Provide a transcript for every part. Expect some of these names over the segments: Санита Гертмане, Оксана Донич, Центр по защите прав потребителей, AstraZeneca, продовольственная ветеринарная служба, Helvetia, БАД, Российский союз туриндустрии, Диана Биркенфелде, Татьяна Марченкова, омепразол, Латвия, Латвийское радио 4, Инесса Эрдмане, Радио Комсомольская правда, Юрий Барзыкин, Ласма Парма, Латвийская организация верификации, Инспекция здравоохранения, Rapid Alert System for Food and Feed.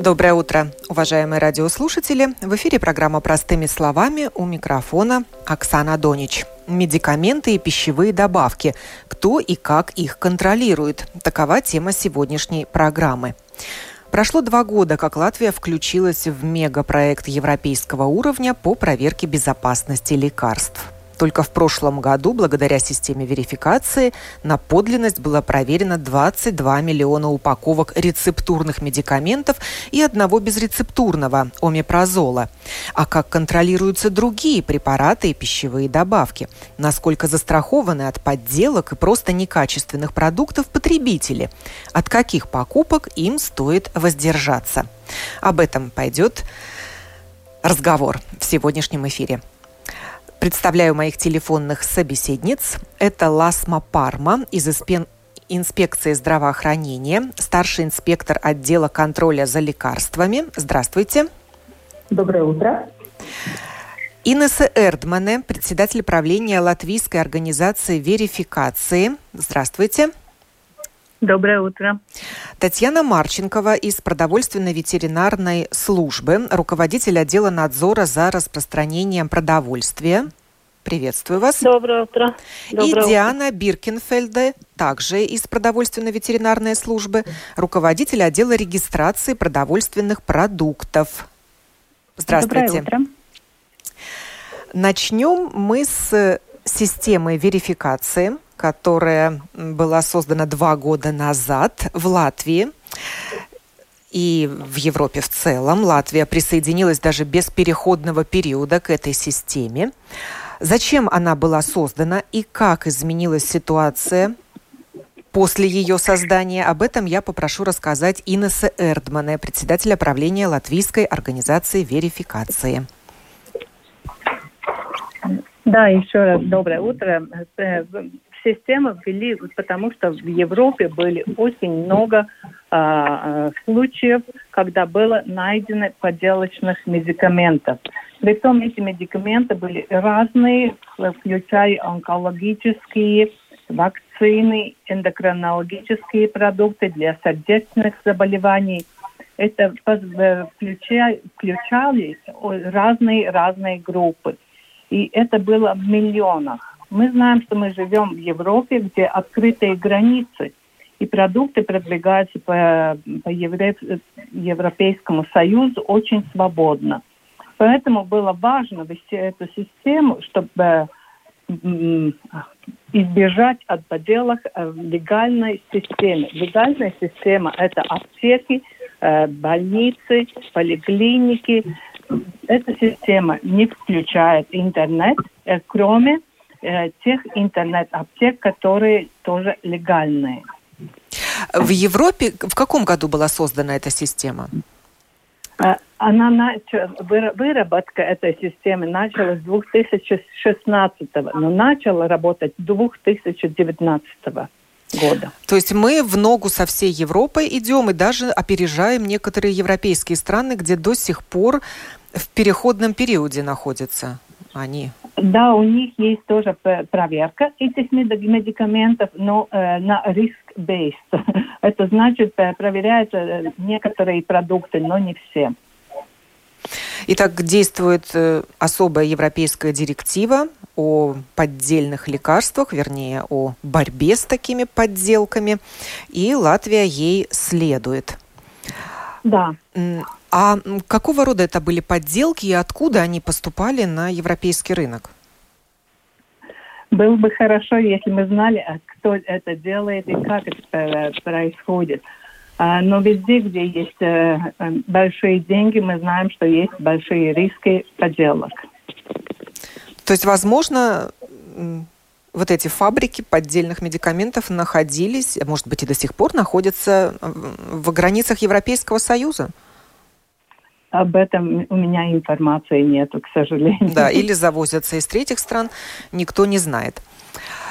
Доброе утро, уважаемые радиослушатели. В эфире программа «Простыми словами», у микрофона Оксана Донич. Медикаменты и пищевые добавки. Кто и как их контролирует? Такова тема сегодняшней программы. Прошло 2 года, как Латвия включилась в мегапроект европейского уровня по проверке безопасности лекарств. Только в прошлом году, благодаря системе верификации, на подлинность было проверено 22 миллиона упаковок рецептурных медикаментов и одного безрецептурного – омепразола. А как контролируются другие препараты и пищевые добавки? Насколько застрахованы от подделок и просто некачественных продуктов потребители? От каких покупок им стоит воздержаться? Об этом пойдет разговор в сегодняшнем эфире. Представляю моих телефонных собеседниц. Это Ласма Парма из Инспекции здравоохранения, старший инспектор отдела контроля за лекарствами. Здравствуйте. Доброе утро. Инесса Эрдмане, председатель правления Латвийской организации верификации. Здравствуйте. Доброе утро. Татьяна Марченкова из продовольственной ветеринарной службы, руководитель отдела надзора за распространением продовольствия. Приветствую вас. Доброе утро. Доброе утро. Диана Биркенфелде, также из продовольственной ветеринарной службы, руководитель отдела регистрации продовольственных продуктов. Здравствуйте. Доброе утро. Начнем мы с системы верификации, которая была создана 2 года назад в Латвии и в Европе в целом. Латвия присоединилась даже без переходного периода к этой системе. Зачем она была создана и как изменилась ситуация после ее создания? Об этом я попрошу рассказать Инессу Эрдмане, председателя правления Латвийской организации верификации. Да, еще раз доброе утро. Систему ввели, потому что в Европе были очень много случаев, когда было найдено подделочных медикаментов. Притом эти медикаменты были разные, включая онкологические, вакцины, эндокринологические продукты для сердечных заболеваний. Это включались разные группы. И это было в миллионах. Мы знаем, что мы живем в Европе, где открытые границы, и продукты продвигаются по Европейскому Союзу очень свободно. Поэтому было важно ввести эту систему, чтобы избежать от подделок в легальной системе. Легальная система – это аптеки, больницы, поликлиники. Эта система не включает интернет, кроме тех интернет-аптек, которые тоже легальные. В Европе в каком году была создана эта система? Она выработка этой системы началась с 2016-го, но начала работать с 2019-го года. То есть мы в ногу со всей Европой идем и даже опережаем некоторые европейские страны, где до сих пор в переходном периоде находятся они. Да, у них есть тоже проверка этих медикаментов, но на риск-бейс. Это значит, проверяются некоторые продукты, но не все. Итак, действует особая европейская директива о поддельных лекарствах, вернее, о борьбе с такими подделками, и Латвия ей следует. Да. А какого рода это были подделки и откуда они поступали на европейский рынок? Было бы хорошо, если мы знали, кто это делает и как это происходит. Но везде, где есть большие деньги, мы знаем, что есть большие риски подделок. То есть, возможно, вот эти фабрики поддельных медикаментов находились, может быть, и до сих пор находятся в границах Европейского Союза? Об этом у меня информации нету, к сожалению. Да, или завозятся из третьих стран, никто не знает.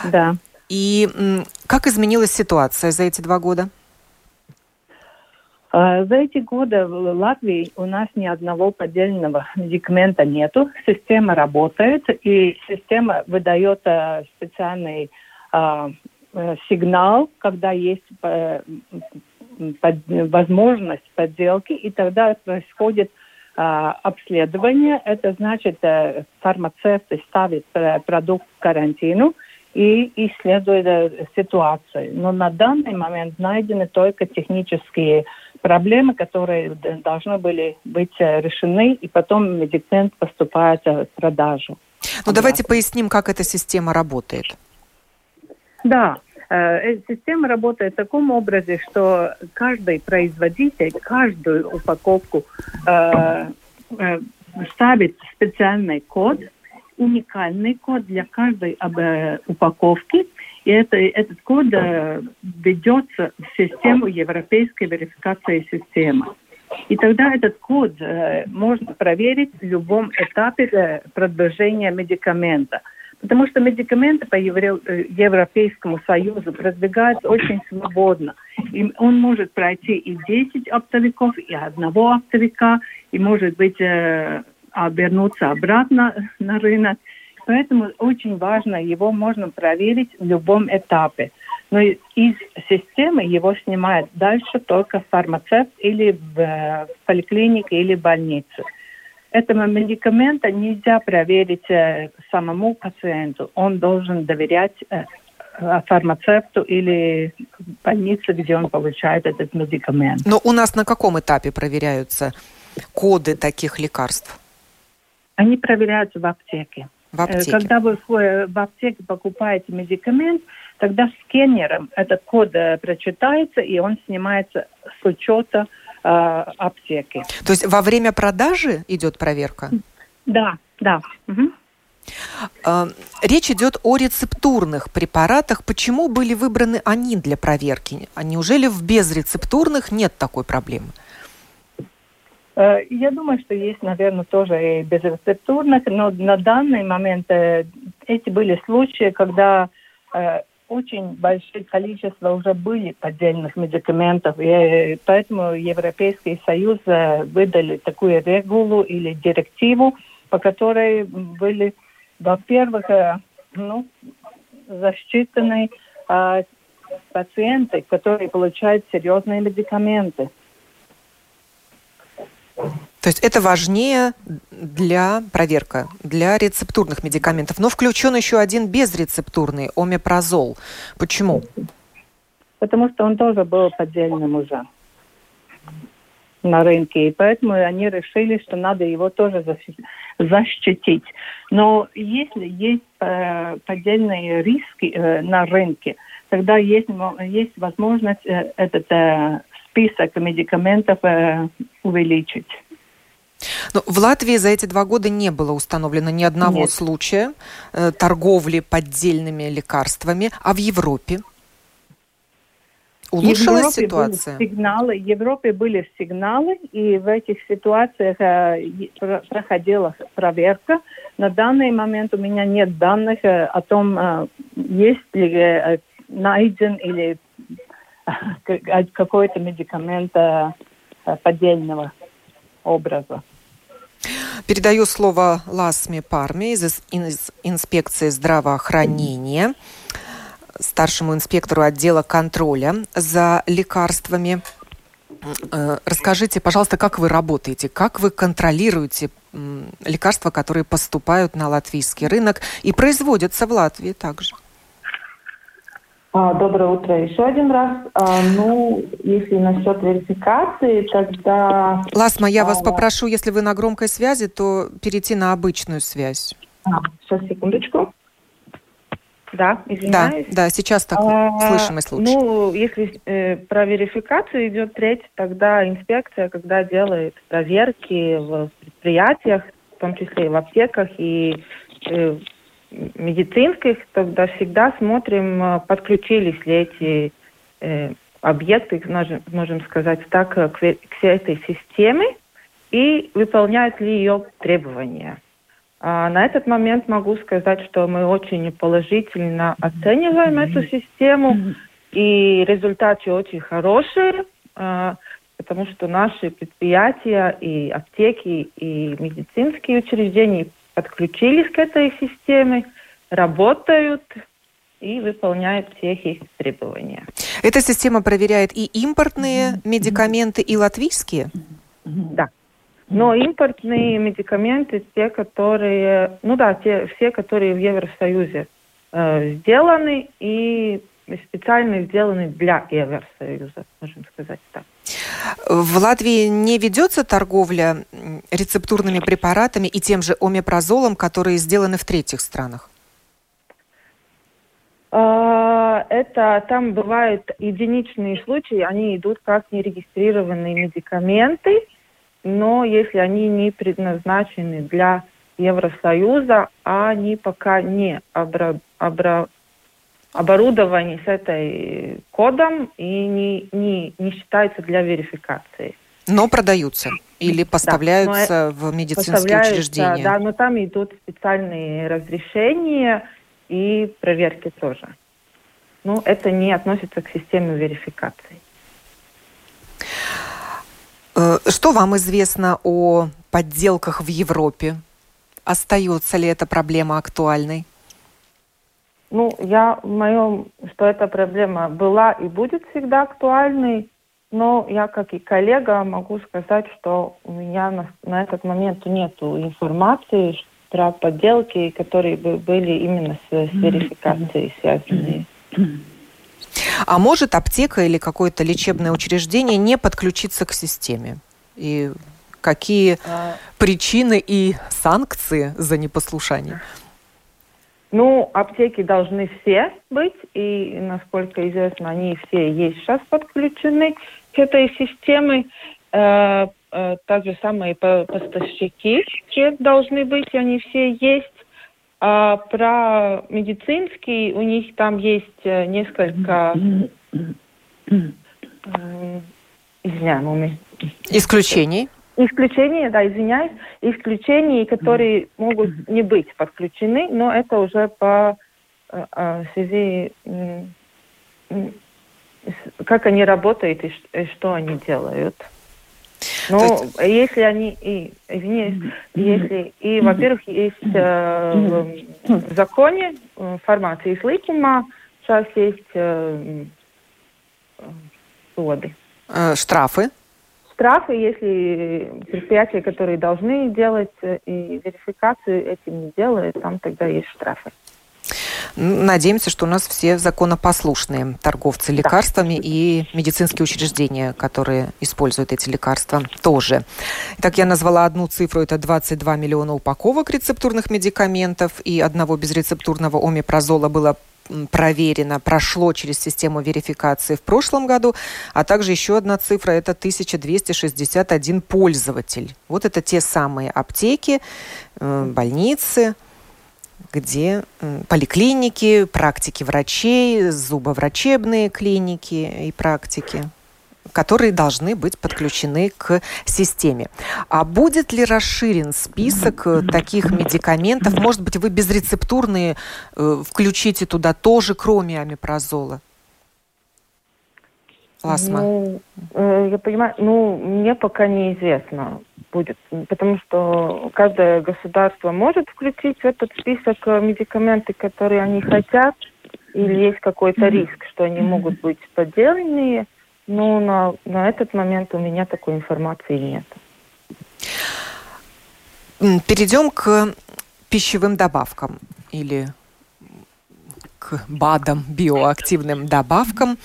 Да. И как изменилась ситуация за эти 2 года? За эти годы в Латвии у нас ни одного поддельного медикамента нету. Система работает, и система выдает специальный сигнал, когда есть возможность подделки, и тогда происходит обследование. Это значит, фармацевты ставят продукт в карантину и исследуют ситуацию. Но на данный момент найдены только технические проблемы, которые должны были быть решены, и потом медикамент поступает в продажу. Ну, давайте поясним, как эта система работает. Да, система работает в таком образе, что каждый производитель, каждую упаковку ставит специальный код, уникальный код для каждой упаковки. И этот код ведется в систему европейской верификации системы. И тогда этот код можно проверить в любом этапе продвижения медикамента. Потому что медикаменты по Европейскому Союзу продвигаются очень свободно. И он может пройти и 10 оптовиков, и одного оптовика, и может быть вернуться обратно на рынок. Поэтому очень важно, его можно проверить в любом этапе. Но из системы его снимают дальше только фармацевт или в поликлинике, или в больнице. Этого медикамента нельзя проверить самому пациенту. Он должен доверять фармацевту или больнице, где он получает этот медикамент. Но у нас на каком этапе проверяются коды таких лекарств? Они проверяются в аптеке. Когда вы в аптеке покупаете медикамент, тогда сканером этот код прочитается, и он снимается с учета аптеки. То есть во время продажи идет проверка? Да, да. Угу. Речь идет о рецептурных препаратах. Почему были выбраны они для проверки? Неужели в безрецептурных нет такой проблемы? Я думаю, что есть, наверное, тоже и безрецептурных, но на данный момент эти были случаи, когда очень большое количество уже были поддельных медикаментов, и поэтому Европейский Союз выдали такую регулу или директиву, по которой были, во-первых, засчитаны пациенты, которые получают серьезные медикаменты. То есть это важнее для проверки, для рецептурных медикаментов. Но включен еще один безрецептурный – омепразол. Почему? Потому что он тоже был поддельным уже на рынке. И поэтому они решили, что надо его тоже защитить. Но если есть поддельные риски на рынке, тогда есть возможность этот список медикаментов увеличить. Но в Латвии за эти 2 года не было установлено ни одного случая торговли поддельными лекарствами. А в Европе? Улучшилась ситуация? В Европе были сигналы, и в этих ситуациях проходила проверка. На данный момент у меня нет данных о том, есть ли найден или какой-то медикамент поддельного образа. Передаю слово Ласме Парме из Инспекции здравоохранения, старшему инспектору отдела контроля за лекарствами. Расскажите, пожалуйста, как вы работаете, как вы контролируете лекарства, которые поступают на латвийский рынок и производятся в Латвии также? Доброе утро еще один раз. Если насчет верификации, тогда... Ласма, я вас попрошу, если вы на громкой связи, то перейти на обычную связь. Сейчас, секундочку. Да, извиняюсь. Да, сейчас так слышимость лучше. Если про верификацию идет речь, тогда инспекция, когда делает проверки в предприятиях, в том числе и в аптеках, и медицинских, тогда всегда смотрим, подключились ли эти объекты, можем сказать так, к этой системе и выполняют ли ее требования. На этот момент могу сказать, что мы очень положительно оцениваем эту систему, и результаты очень хорошие, потому что наши предприятия и аптеки, и медицинские учреждения подключились к этой системе, работают и выполняют все их требования. Эта система проверяет и импортные медикаменты, и латвийские? Да. Но импортные медикаменты, те, которые, все, которые в Евросоюзе сделаны и специально сделаны для Евросоюза, можем сказать так. В Латвии не ведется торговля рецептурными препаратами и тем же омепразолом, которые сделаны в третьих странах? Это там бывают единичные случаи, они идут как нерегистрированные медикаменты, но если они не предназначены для Евросоюза, они пока не оборудованы с этой кодом и не считаются для верификации. Но продаются или поставляются в медицинские учреждения? Да, но там идут специальные разрешения и проверки тоже. Но это не относится к системе верификации. Что вам известно о подделках в Европе? Остается ли эта проблема актуальной? Что эта проблема была и будет всегда актуальной, но я, как и коллега, могу сказать, что у меня на этот момент нет информации про подделки, которые бы были именно с верификацией связаны. А может аптека или какое-то лечебное учреждение не подключиться к системе? И какие причины и санкции за непослушание? Аптеки должны все быть, и, насколько известно, они все есть сейчас подключены к этой системе. Так же самое и поставщики все должны быть, они все есть. А про медицинский у них там есть несколько исключений. Исключений, которые могут не быть подключены, но это уже по связи, как они работают и что они делают. Если они во-первых, есть в законе фармации сликума, сейчас есть воды. Штрафы, если предприятия, которые должны делать и верификацию, этим не делают, там тогда есть штрафы. Надеемся, что у нас все законопослушные торговцы лекарствами и медицинские учреждения, которые используют эти лекарства, тоже. Итак, я назвала одну цифру, это 22 миллиона упаковок рецептурных медикаментов, и одного безрецептурного омепразола было проверено, прошло через систему верификации в прошлом году, а также еще одна цифра, это 1261 пользователь. Вот это те самые аптеки, больницы, где поликлиники, практики врачей, зубоврачебные клиники и практики, которые должны быть подключены к системе. А будет ли расширен список таких медикаментов? Может быть, вы безрецептурные включите туда тоже, кроме омепразола? Ласма. Я понимаю, мне пока неизвестно будет, потому что каждое государство может включить в этот список медикаменты, которые они хотят, или есть какой-то риск, что они могут быть подделанные, но на этот момент у меня такой информации нет. Перейдем к пищевым добавкам или к БАДам, биоактивным добавкам.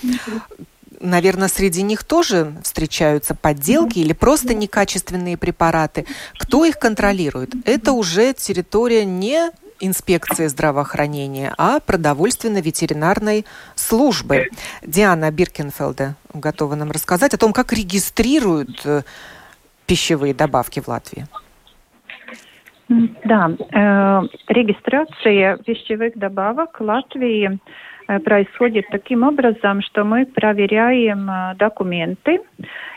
Наверное, среди них тоже встречаются подделки или просто некачественные препараты. Кто их контролирует? Это уже территория не Инспекции здравоохранения, а продовольственной ветеринарной службы. Диана Биркенфелде готова нам рассказать о том, как регистрируют пищевые добавки в Латвии. Да, регистрация пищевых добавок в Латвии происходит таким образом, что мы проверяем документы.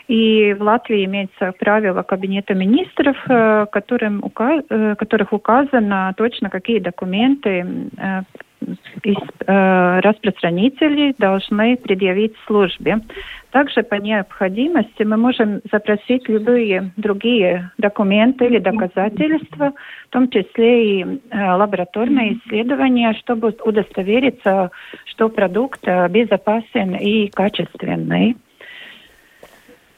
И в Латвии имеется правило Кабинета министров, в которых указано точно, какие документы распространители должны предъявить службе. Также по необходимости мы можем запросить любые другие документы или доказательства, в том числе и лабораторные исследования, чтобы удостовериться, что продукт безопасен и качественный.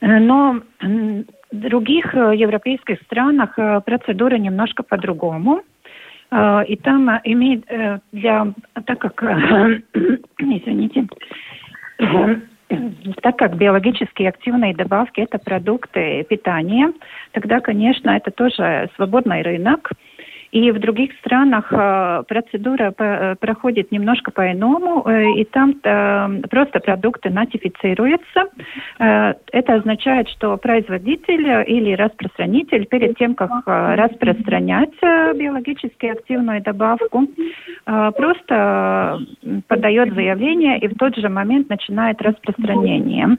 Но в других европейских странах процедура немножко по-другому. И там имеет так как биологически активные добавки это продукты питания, тогда, конечно, это тоже свободный рынок. И в других странах процедура проходит немножко по-иному, и там просто продукты нотифицируются. Это означает, что производитель или распространитель перед тем, как распространять биологически активную добавку, просто подает заявление и в тот же момент начинает распространение.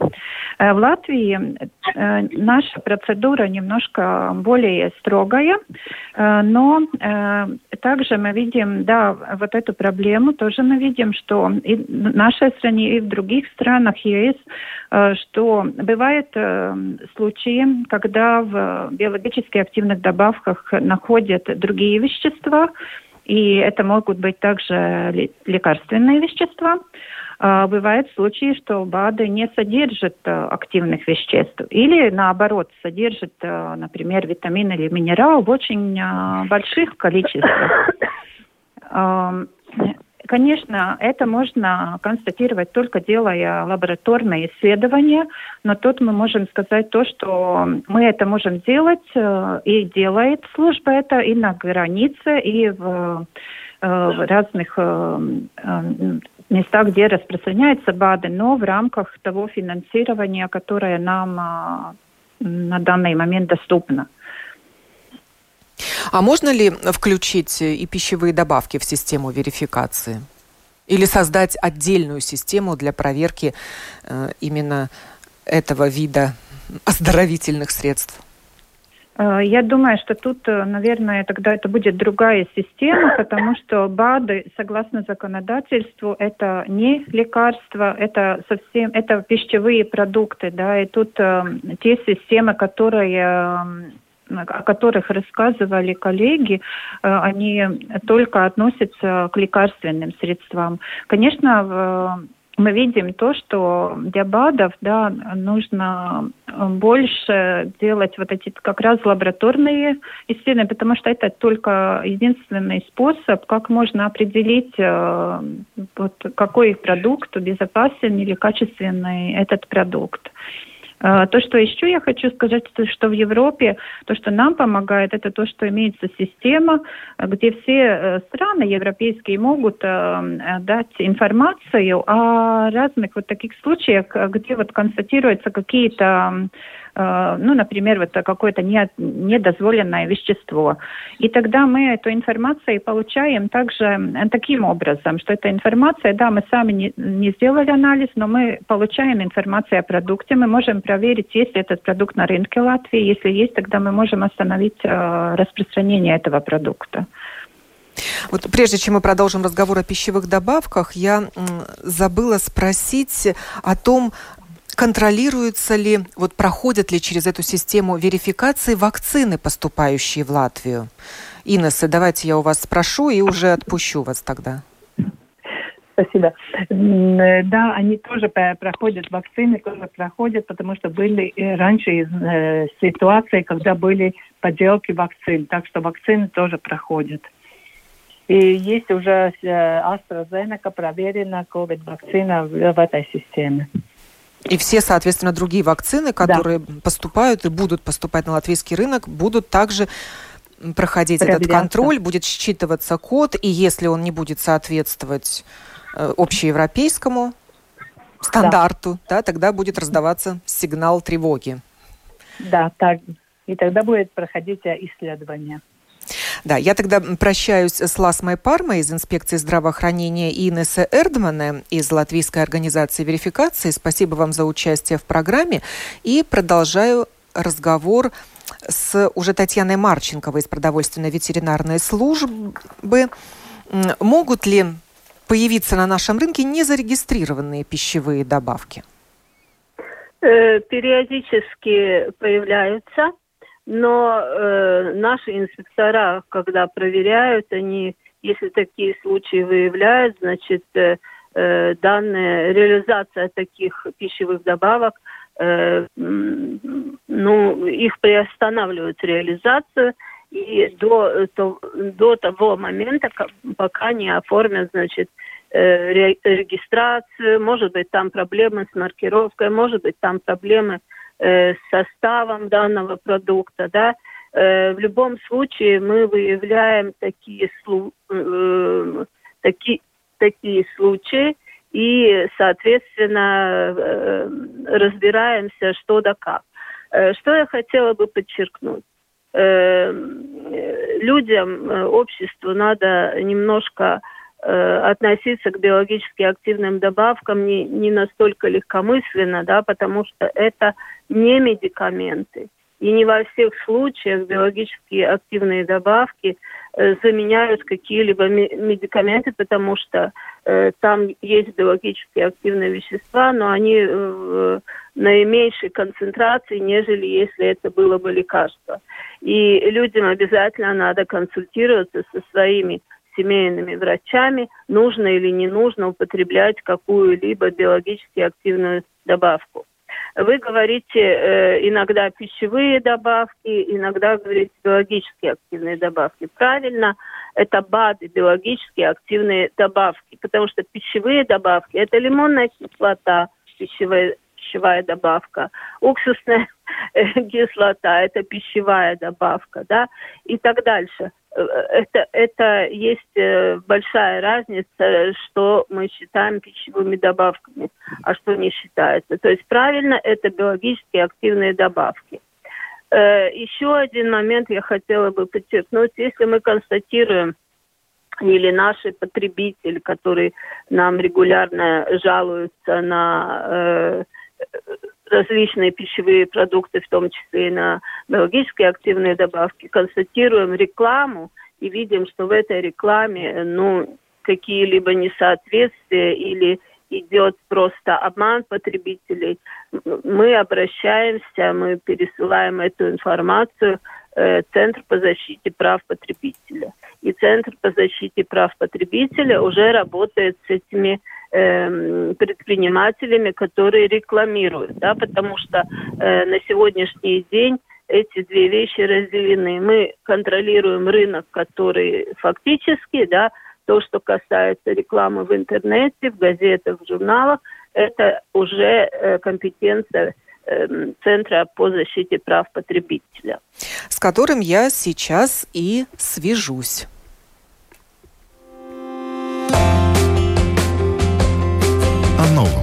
В Латвии наша процедура немножко более строгая, но также мы видим, вот эту проблему тоже мы видим, что и в нашей стране, и в других странах ЕС, что бывают случаи, когда в биологически активных добавках находят другие вещества, и это могут быть также лекарственные вещества. Бывают случаи, что БАДы не содержат активных веществ. Или, наоборот, содержат, например, витамин или минерал в очень больших количествах. Конечно, это можно констатировать только делая лабораторные исследования, но тут мы можем сказать то, что мы это можем делать, и делает служба это и на границе, и в разных местах, где распространяются БАДы, но в рамках того финансирования, которое нам на данный момент доступно. А можно ли включить и пищевые добавки в систему верификации? Или создать отдельную систему для проверки именно этого вида оздоровительных средств? Я думаю, что тут, наверное, тогда это будет другая система, потому что БАДы, согласно законодательству, это не лекарства, это пищевые продукты, да, и тут те системы, которые... о которых рассказывали коллеги, они только относятся к лекарственным средствам. Конечно, мы видим то, что для БАДов, нужно больше делать вот эти как раз лабораторные исследования, потому что это только единственный способ, как можно определить, какой продукт безопасен или качественный этот продукт. То, что еще я хочу сказать, что в Европе то, что нам помогает, это то, что имеется система, где все страны европейские могут дать информацию о разных вот таких случаях, где вот констатируются какие-то, например, вот какое-то недозволенное вещество. И тогда мы эту информацию получаем также таким образом, что эта информация, мы сами не сделали анализ, но мы получаем информацию о продукте, мы можем проверить, есть ли этот продукт на рынке Латвии, если есть, тогда мы можем остановить распространение этого продукта. Вот прежде чем мы продолжим разговор о пищевых добавках, я забыла спросить о том, контролируются ли, проходят ли через эту систему верификации вакцины, поступающие в Латвию? Инесса, давайте я у вас спрошу и уже отпущу вас тогда. Спасибо. Да, они тоже проходят, вакцины тоже проходят, потому что были раньше ситуации, когда были подделки вакцин, так что вакцины тоже проходят. И есть уже AstraZeneca проверена COVID-вакцина в этой системе. И все, соответственно, другие вакцины, которые поступают и будут поступать на латвийский рынок, будут также проходить этот контроль, будет считываться код, и если он не будет соответствовать общеевропейскому стандарту, тогда будет раздаваться сигнал тревоги. Да, так. И тогда будет проходить исследование. Да, я тогда прощаюсь с Ласмой Пармой из Инспекции здравоохранения и Инессы Эрдмане из Латвийской организации верификации. Спасибо вам за участие в программе. И продолжаю разговор с уже Татьяной Марченковой из продовольственной ветеринарной службы. Могут ли появиться на нашем рынке незарегистрированные пищевые добавки? Периодически появляются, но наши инспектора, когда проверяют, они, если такие случаи выявляют, значит, данная реализация таких пищевых добавок, их приостанавливают реализацию, и до того момента, пока не оформят, значит, регистрацию, может быть, там проблемы с маркировкой, может быть, там проблемы с составом данного продукта, да. В любом случае мы выявляем такие случаи и, соответственно, разбираемся, что да как. Что я хотела бы подчеркнуть. Людям, обществу надо немножко относиться к биологически активным добавкам не настолько легкомысленно, да, потому что это не медикаменты. И не во всех случаях биологически активные добавки заменяют какие-либо медикаменты, потому что там есть биологически активные вещества, но они в наименьшей концентрации, нежели если это было бы лекарство. И людям обязательно надо консультироваться со своими семейными врачами, нужно или не нужно употреблять какую-либо биологически активную добавку. Вы говорите иногда пищевые добавки, иногда говорите биологически активные добавки. Правильно, это БАДы, биологически активные добавки, потому что пищевые добавки – это лимонная кислота, пищевая добавка, уксусная кислота – это пищевая добавка, да, и так дальше. Это есть большая разница, что мы считаем пищевыми добавками, а что не считается. То есть правильно, это биологически активные добавки. Еще один момент я хотела бы подчеркнуть. Если мы констатируем, или наши потребители, которые нам регулярно жалуются на различные пищевые продукты, в том числе и на биологически активные добавки, констатируем рекламу и видим, что в этой рекламе какие-либо несоответствия или идет просто обман потребителей, мы обращаемся, мы пересылаем эту информацию в Центр по защите прав потребителя. И Центр по защите прав потребителя уже работает с этими предпринимателями, которые рекламируют, да, потому что на сегодняшний день эти две вещи разделены. Мы контролируем рынок, который фактически, да, то, что касается рекламы в интернете, в газетах, в журналах, это уже компетенция Центра по защите прав потребителя. С которым я сейчас и свяжусь. О новом,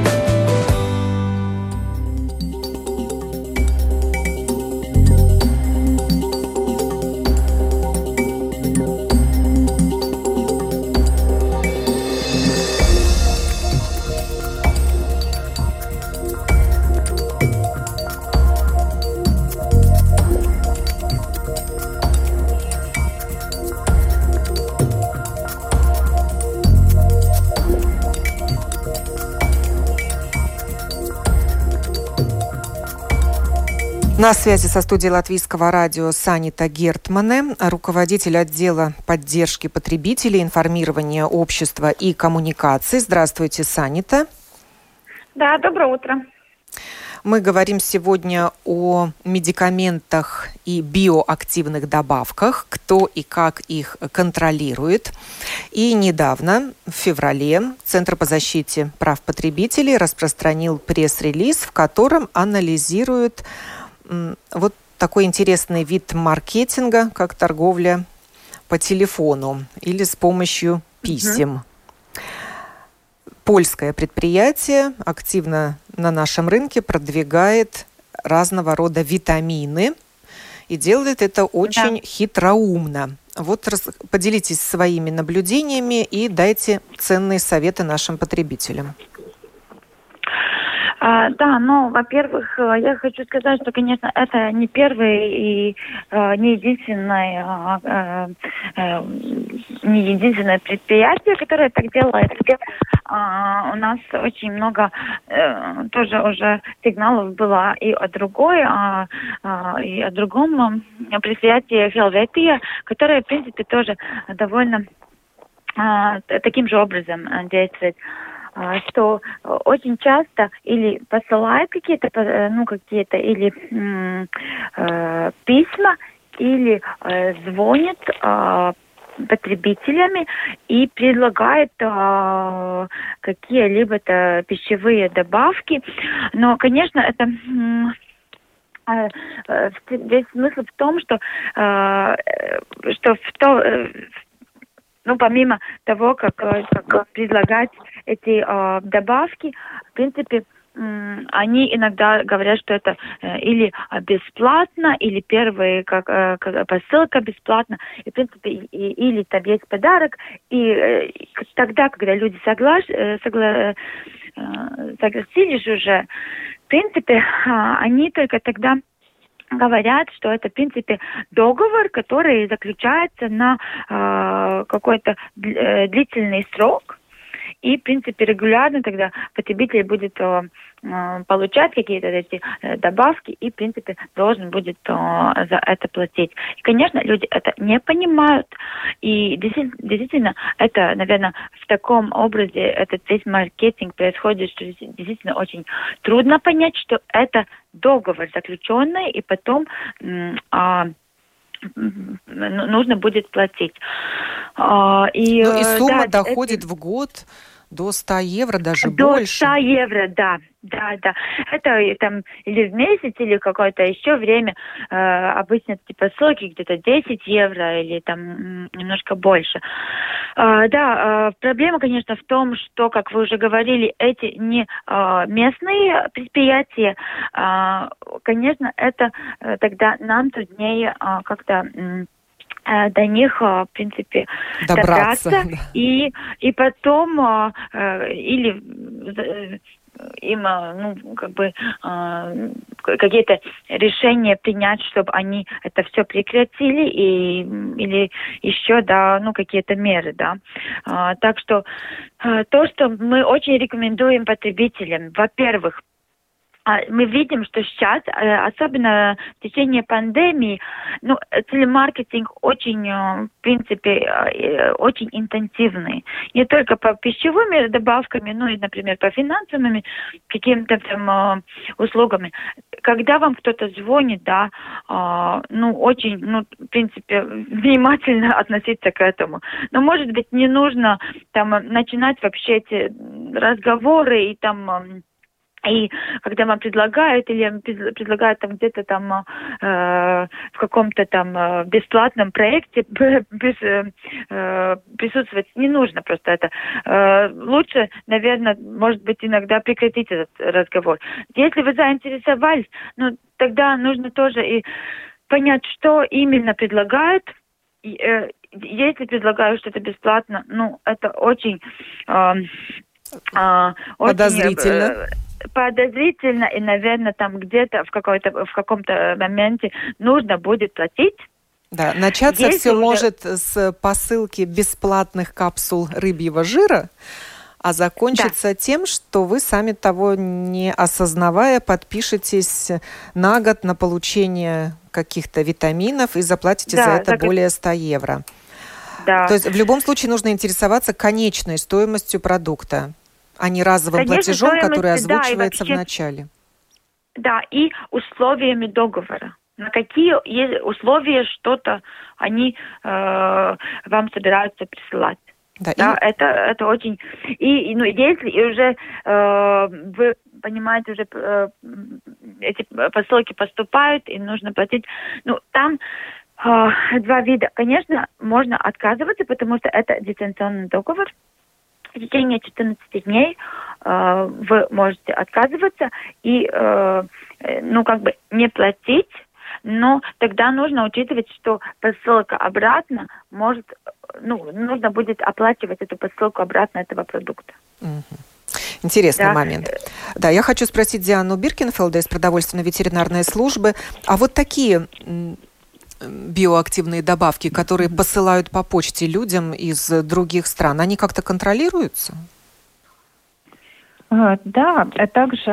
На связи со студией Латвийского радио Санита Гертмане, руководитель отдела поддержки потребителей, информирования общества и коммуникации. Здравствуйте, Санита. Да, доброе утро. Мы говорим сегодня о медикаментах и биоактивных добавках, кто и как их контролирует. И недавно, в феврале, Центр по защите прав потребителей распространил пресс-релиз, в котором анализирует вот такой интересный вид маркетинга, как торговля по телефону или с помощью писем. Польское предприятие активно на нашем рынке продвигает разного рода витамины и делает это очень хитроумно. Вот поделитесь своими наблюдениями и дайте ценные советы нашим потребителям. Да, ну, во-первых, я хочу сказать, что, конечно, это не первый и не единственное предприятие, которое так делает. У нас очень много тоже уже сигналов было и о другом предприятии Helvetia, которое, в принципе, тоже довольно таким же образом действует. Что очень часто или посылают какие-то письма, или звонят потребителями и предлагают какие-либо пищевые добавки. Но, конечно, это... Весь смысл в том, что помимо того, как предлагать эти добавки, в принципе, они иногда говорят, что это или бесплатно, или первая посылка бесплатно, и, в принципе, или там есть подарок. И тогда, когда люди согласились уже, в принципе, они только тогда... говорят, что это, в принципе, договор, который заключается на какой-то длительный срок. И, в принципе, регулярно тогда потребитель будет получать какие-то эти добавки и, в принципе, должен будет за это платить. И, конечно, люди это не понимают. И действительно, это, наверное, в таком образе этот весь маркетинг происходит, что действительно очень трудно понять, что это договор заключенный, и потом нужно будет платить. И сумма доходит в год до 100 евро, даже больше. До 100 евро, да. Это там или в месяц, или какое-то еще время. Обычно посылки где-то 10 евро или там немножко больше. Проблема, конечно, в том, что, как вы уже говорили, эти не местные предприятия, конечно, это тогда нам труднее как-то... до них, в принципе, добраться. И потом или им какие-то решения принять, чтобы они это все прекратили, или еще какие-то меры, Так что то, что мы очень рекомендуем потребителям, во-первых, мы видим, что сейчас, особенно в течение пандемии, телемаркетинг очень, в принципе, очень интенсивный. Не только по пищевыми добавками, но и, например, по финансовыми какими-то там услугами. Когда вам кто-то звонит, очень, в принципе, внимательно относиться к этому. Но, может быть, не нужно там начинать вообще эти разговоры и там... И когда вам предлагают, или предлагают там где-то там в каком-то там бесплатном проекте присутствовать, не нужно просто это. Лучше, наверное, может быть, иногда прекратить этот разговор. Если вы заинтересовались, тогда нужно тоже и понять, что именно предлагают. Если предлагают что-то бесплатно, это очень... Подозрительно, и, наверное, там где-то в каком-то моменте нужно будет платить. Да, начаться Если все уже... может с посылки бесплатных капсул рыбьего жира, а закончится тем, что вы, сами того не осознавая, подпишетесь на год на получение каких-то витаминов и заплатите за это более 100 евро. Да. То есть в любом случае нужно интересоваться конечной стоимостью продукта, а не разовым платежом, который озвучивается в начале. Да, и условиями договора. На какие условия что-то они вам собираются присылать. Это очень... И если уже вы понимаете, уже эти посылки поступают, и нужно платить, там... Два вида. Конечно, можно отказываться, потому что это дистанционный договор. в течение 14 дней вы можете отказываться и, не платить, но тогда нужно учитывать, что посылка обратно может, нужно будет оплачивать эту посылку обратно этого продукта. Интересный момент. Да, я хочу спросить Диану Биркенфелде из продовольственной ветеринарной службы. А вот такие биоактивные добавки, которые посылают по почте людям из других стран, они как-то контролируются? Да, также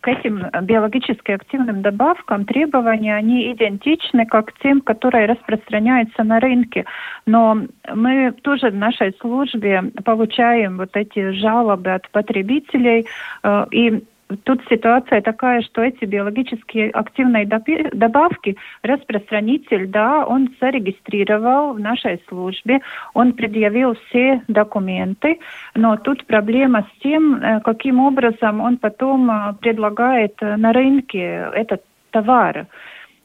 к этим биологически активным добавкам требования, они идентичны, как тем, которые распространяются на рынке. Но мы тоже в нашей службе получаем вот эти жалобы от потребителей, и тут ситуация такая, что эти биологически активные добавки распространитель, да, он зарегистрировал в нашей службе, он предъявил все документы, но тут проблема с тем, каким образом он потом предлагает на рынке этот товар.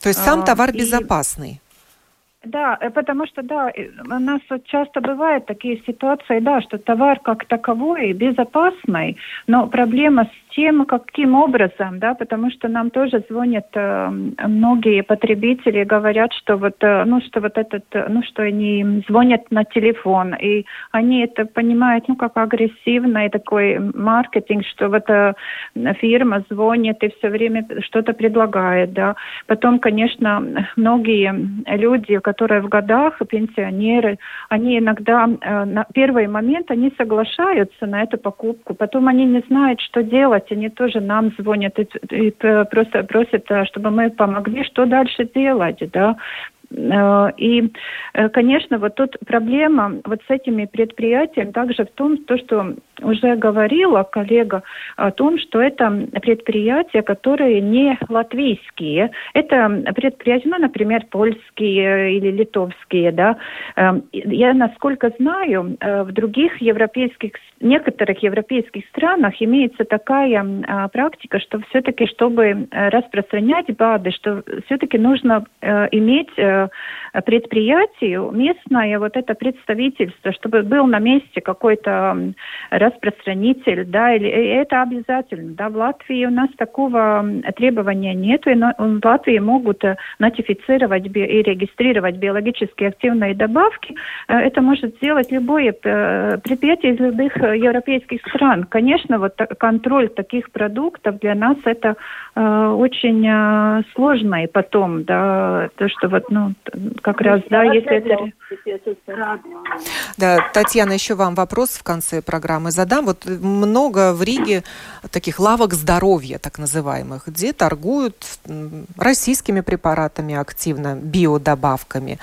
То есть сам товар безопасный? Да, потому что, да, у нас часто бывают такие ситуации, да, что товар как таковой безопасный, но проблема с тем, каким образом, да, потому что нам тоже звонят многие потребители, говорят, что вот, что они звонят на телефон, и они это понимают, как агрессивный такой маркетинг, что вот фирма звонит и все время что-то предлагает, да. Потом, конечно, многие люди, которые в годах, пенсионеры, они иногда на первый момент они соглашаются на эту покупку, потом они не знают, что делать, они тоже нам звонят и просто просят, чтобы мы помогли, что дальше делать, да. И, конечно, вот тут проблема вот с этими предприятиями также в том, то, что уже говорила коллега, о том, что это предприятия, которые не латвийские. Это предприятия, например, польские или литовские, да. Я, насколько знаю, в других некоторых европейских странах имеется такая практика, что все-таки, чтобы распространять БАДы, что все-таки нужно иметь предприятию местное вот это представительство, чтобы был на месте какой-то распространитель, да, или это обязательно, да, в Латвии у нас такого требования нет, и в Латвии могут нотифицировать и регистрировать биологически активные добавки, это может сделать любое предприятие из любых европейских стран. Конечно, вот контроль таких продуктов для нас это очень сложно, и потом, да, то, что вот, как раз, да, если это... Да, Татьяна, еще вам вопрос в конце программы задам. Вот много в Риге таких лавок здоровья, так называемых, где торгуют российскими препаратами активно, биодобавками.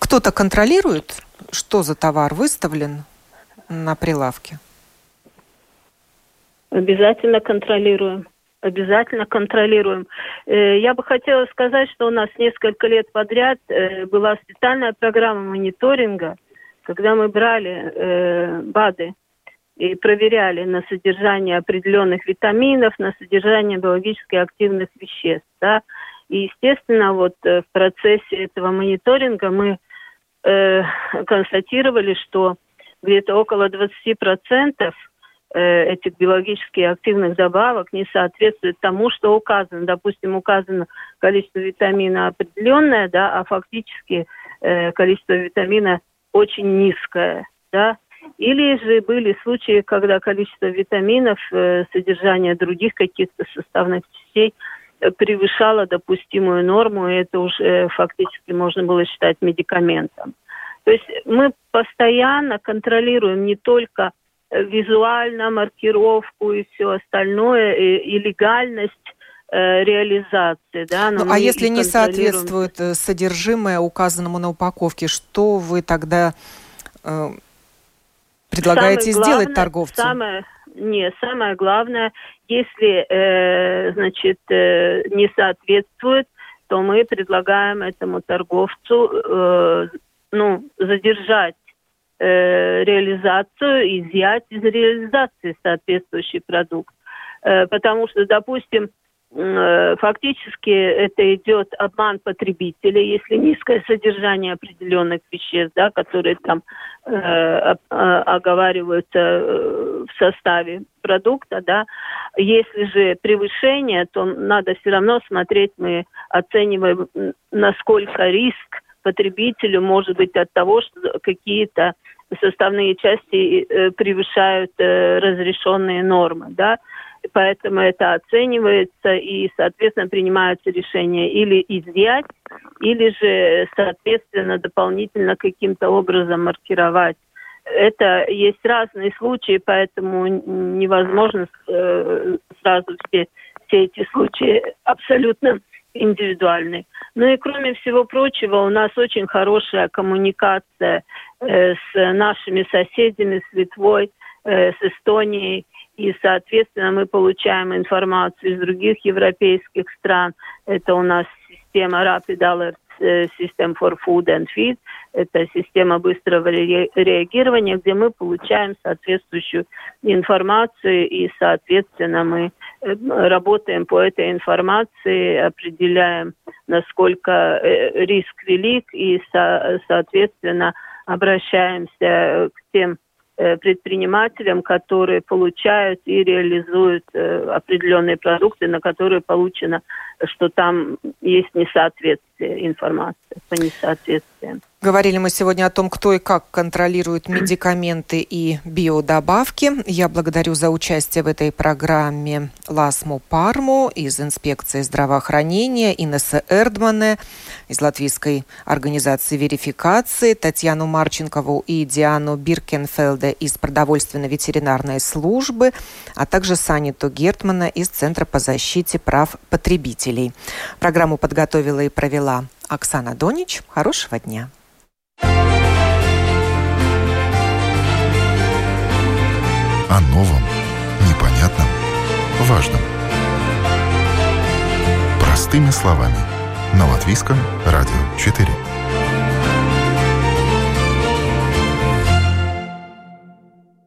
Кто-то контролирует, что за товар выставлен на прилавке? Обязательно контролируем. Обязательно контролируем. Я бы хотела сказать, что у нас несколько лет подряд была специальная программа мониторинга, когда мы брали БАДы и проверяли на содержание определенных витаминов, на содержание биологически активных веществ. Да? И, естественно, вот в процессе этого мониторинга мы констатировали, что где-то около 20% этих биологически активных добавок не соответствует тому, что указано. Допустим, указано количество витамина определенное, да, а фактически количество витамина очень низкое, да. Или же были случаи, когда количество витаминов, содержание других каких-то составных частей превышало допустимую норму, и это уже фактически можно было считать медикаментом. То есть мы постоянно контролируем не только визуально маркировку и все остальное, и легальность реализации. Да, но а если не соответствует содержимое указанному на упаковке, что вы тогда предлагаете сделать торговцу? Самое главное, если не соответствует, то мы предлагаем этому торговцу задержать реализацию, изъять из реализации соответствующий продукт. Потому что, допустим, Фактически это идет обман потребителя, если низкое содержание определенных веществ, да, которые там оговариваются в составе продукта, да. Если же превышение, то надо все равно смотреть, мы оцениваем, насколько риск потребителю может быть от того, что какие-то составные части превышают разрешенные нормы, да. Поэтому это оценивается и, соответственно, принимаются решения или изъять, или же, соответственно, дополнительно каким-то образом маркировать. Это есть разные случаи, поэтому невозможно сразу все эти случаи абсолютно индивидуальны. Ну и кроме всего прочего, у нас очень хорошая коммуникация с нашими соседями, с Литвой, с Эстонией. И, соответственно, мы получаем информацию из других европейских стран. Это у нас система Rapid Alert System for Food and Feed. Это система быстрого реагирования, где мы получаем соответствующую информацию. И, соответственно, мы работаем по этой информации, определяем, насколько риск велик. И, соответственно, обращаемся к тем предпринимателям, которые получают и реализуют определенные продукты, на которые получено, что там есть несоответствие информации по несоответствиям. Говорили мы сегодня о том, кто и как контролирует медикаменты и биодобавки. Я благодарю за участие в этой программе Ласму Парму из Инспекции здравоохранения, Инессу Эрдмане из Латвийской организации верификации, Татьяну Марченкову и Диану Биркенфелде из продовольственной ветеринарной службы, а также Саниту Гертмане из Центра по защите прав потребителей. Программу подготовила и провела Оксана Донич. Хорошего дня. О новом, непонятном, важном. Простыми словами. На Латвийском радио 4.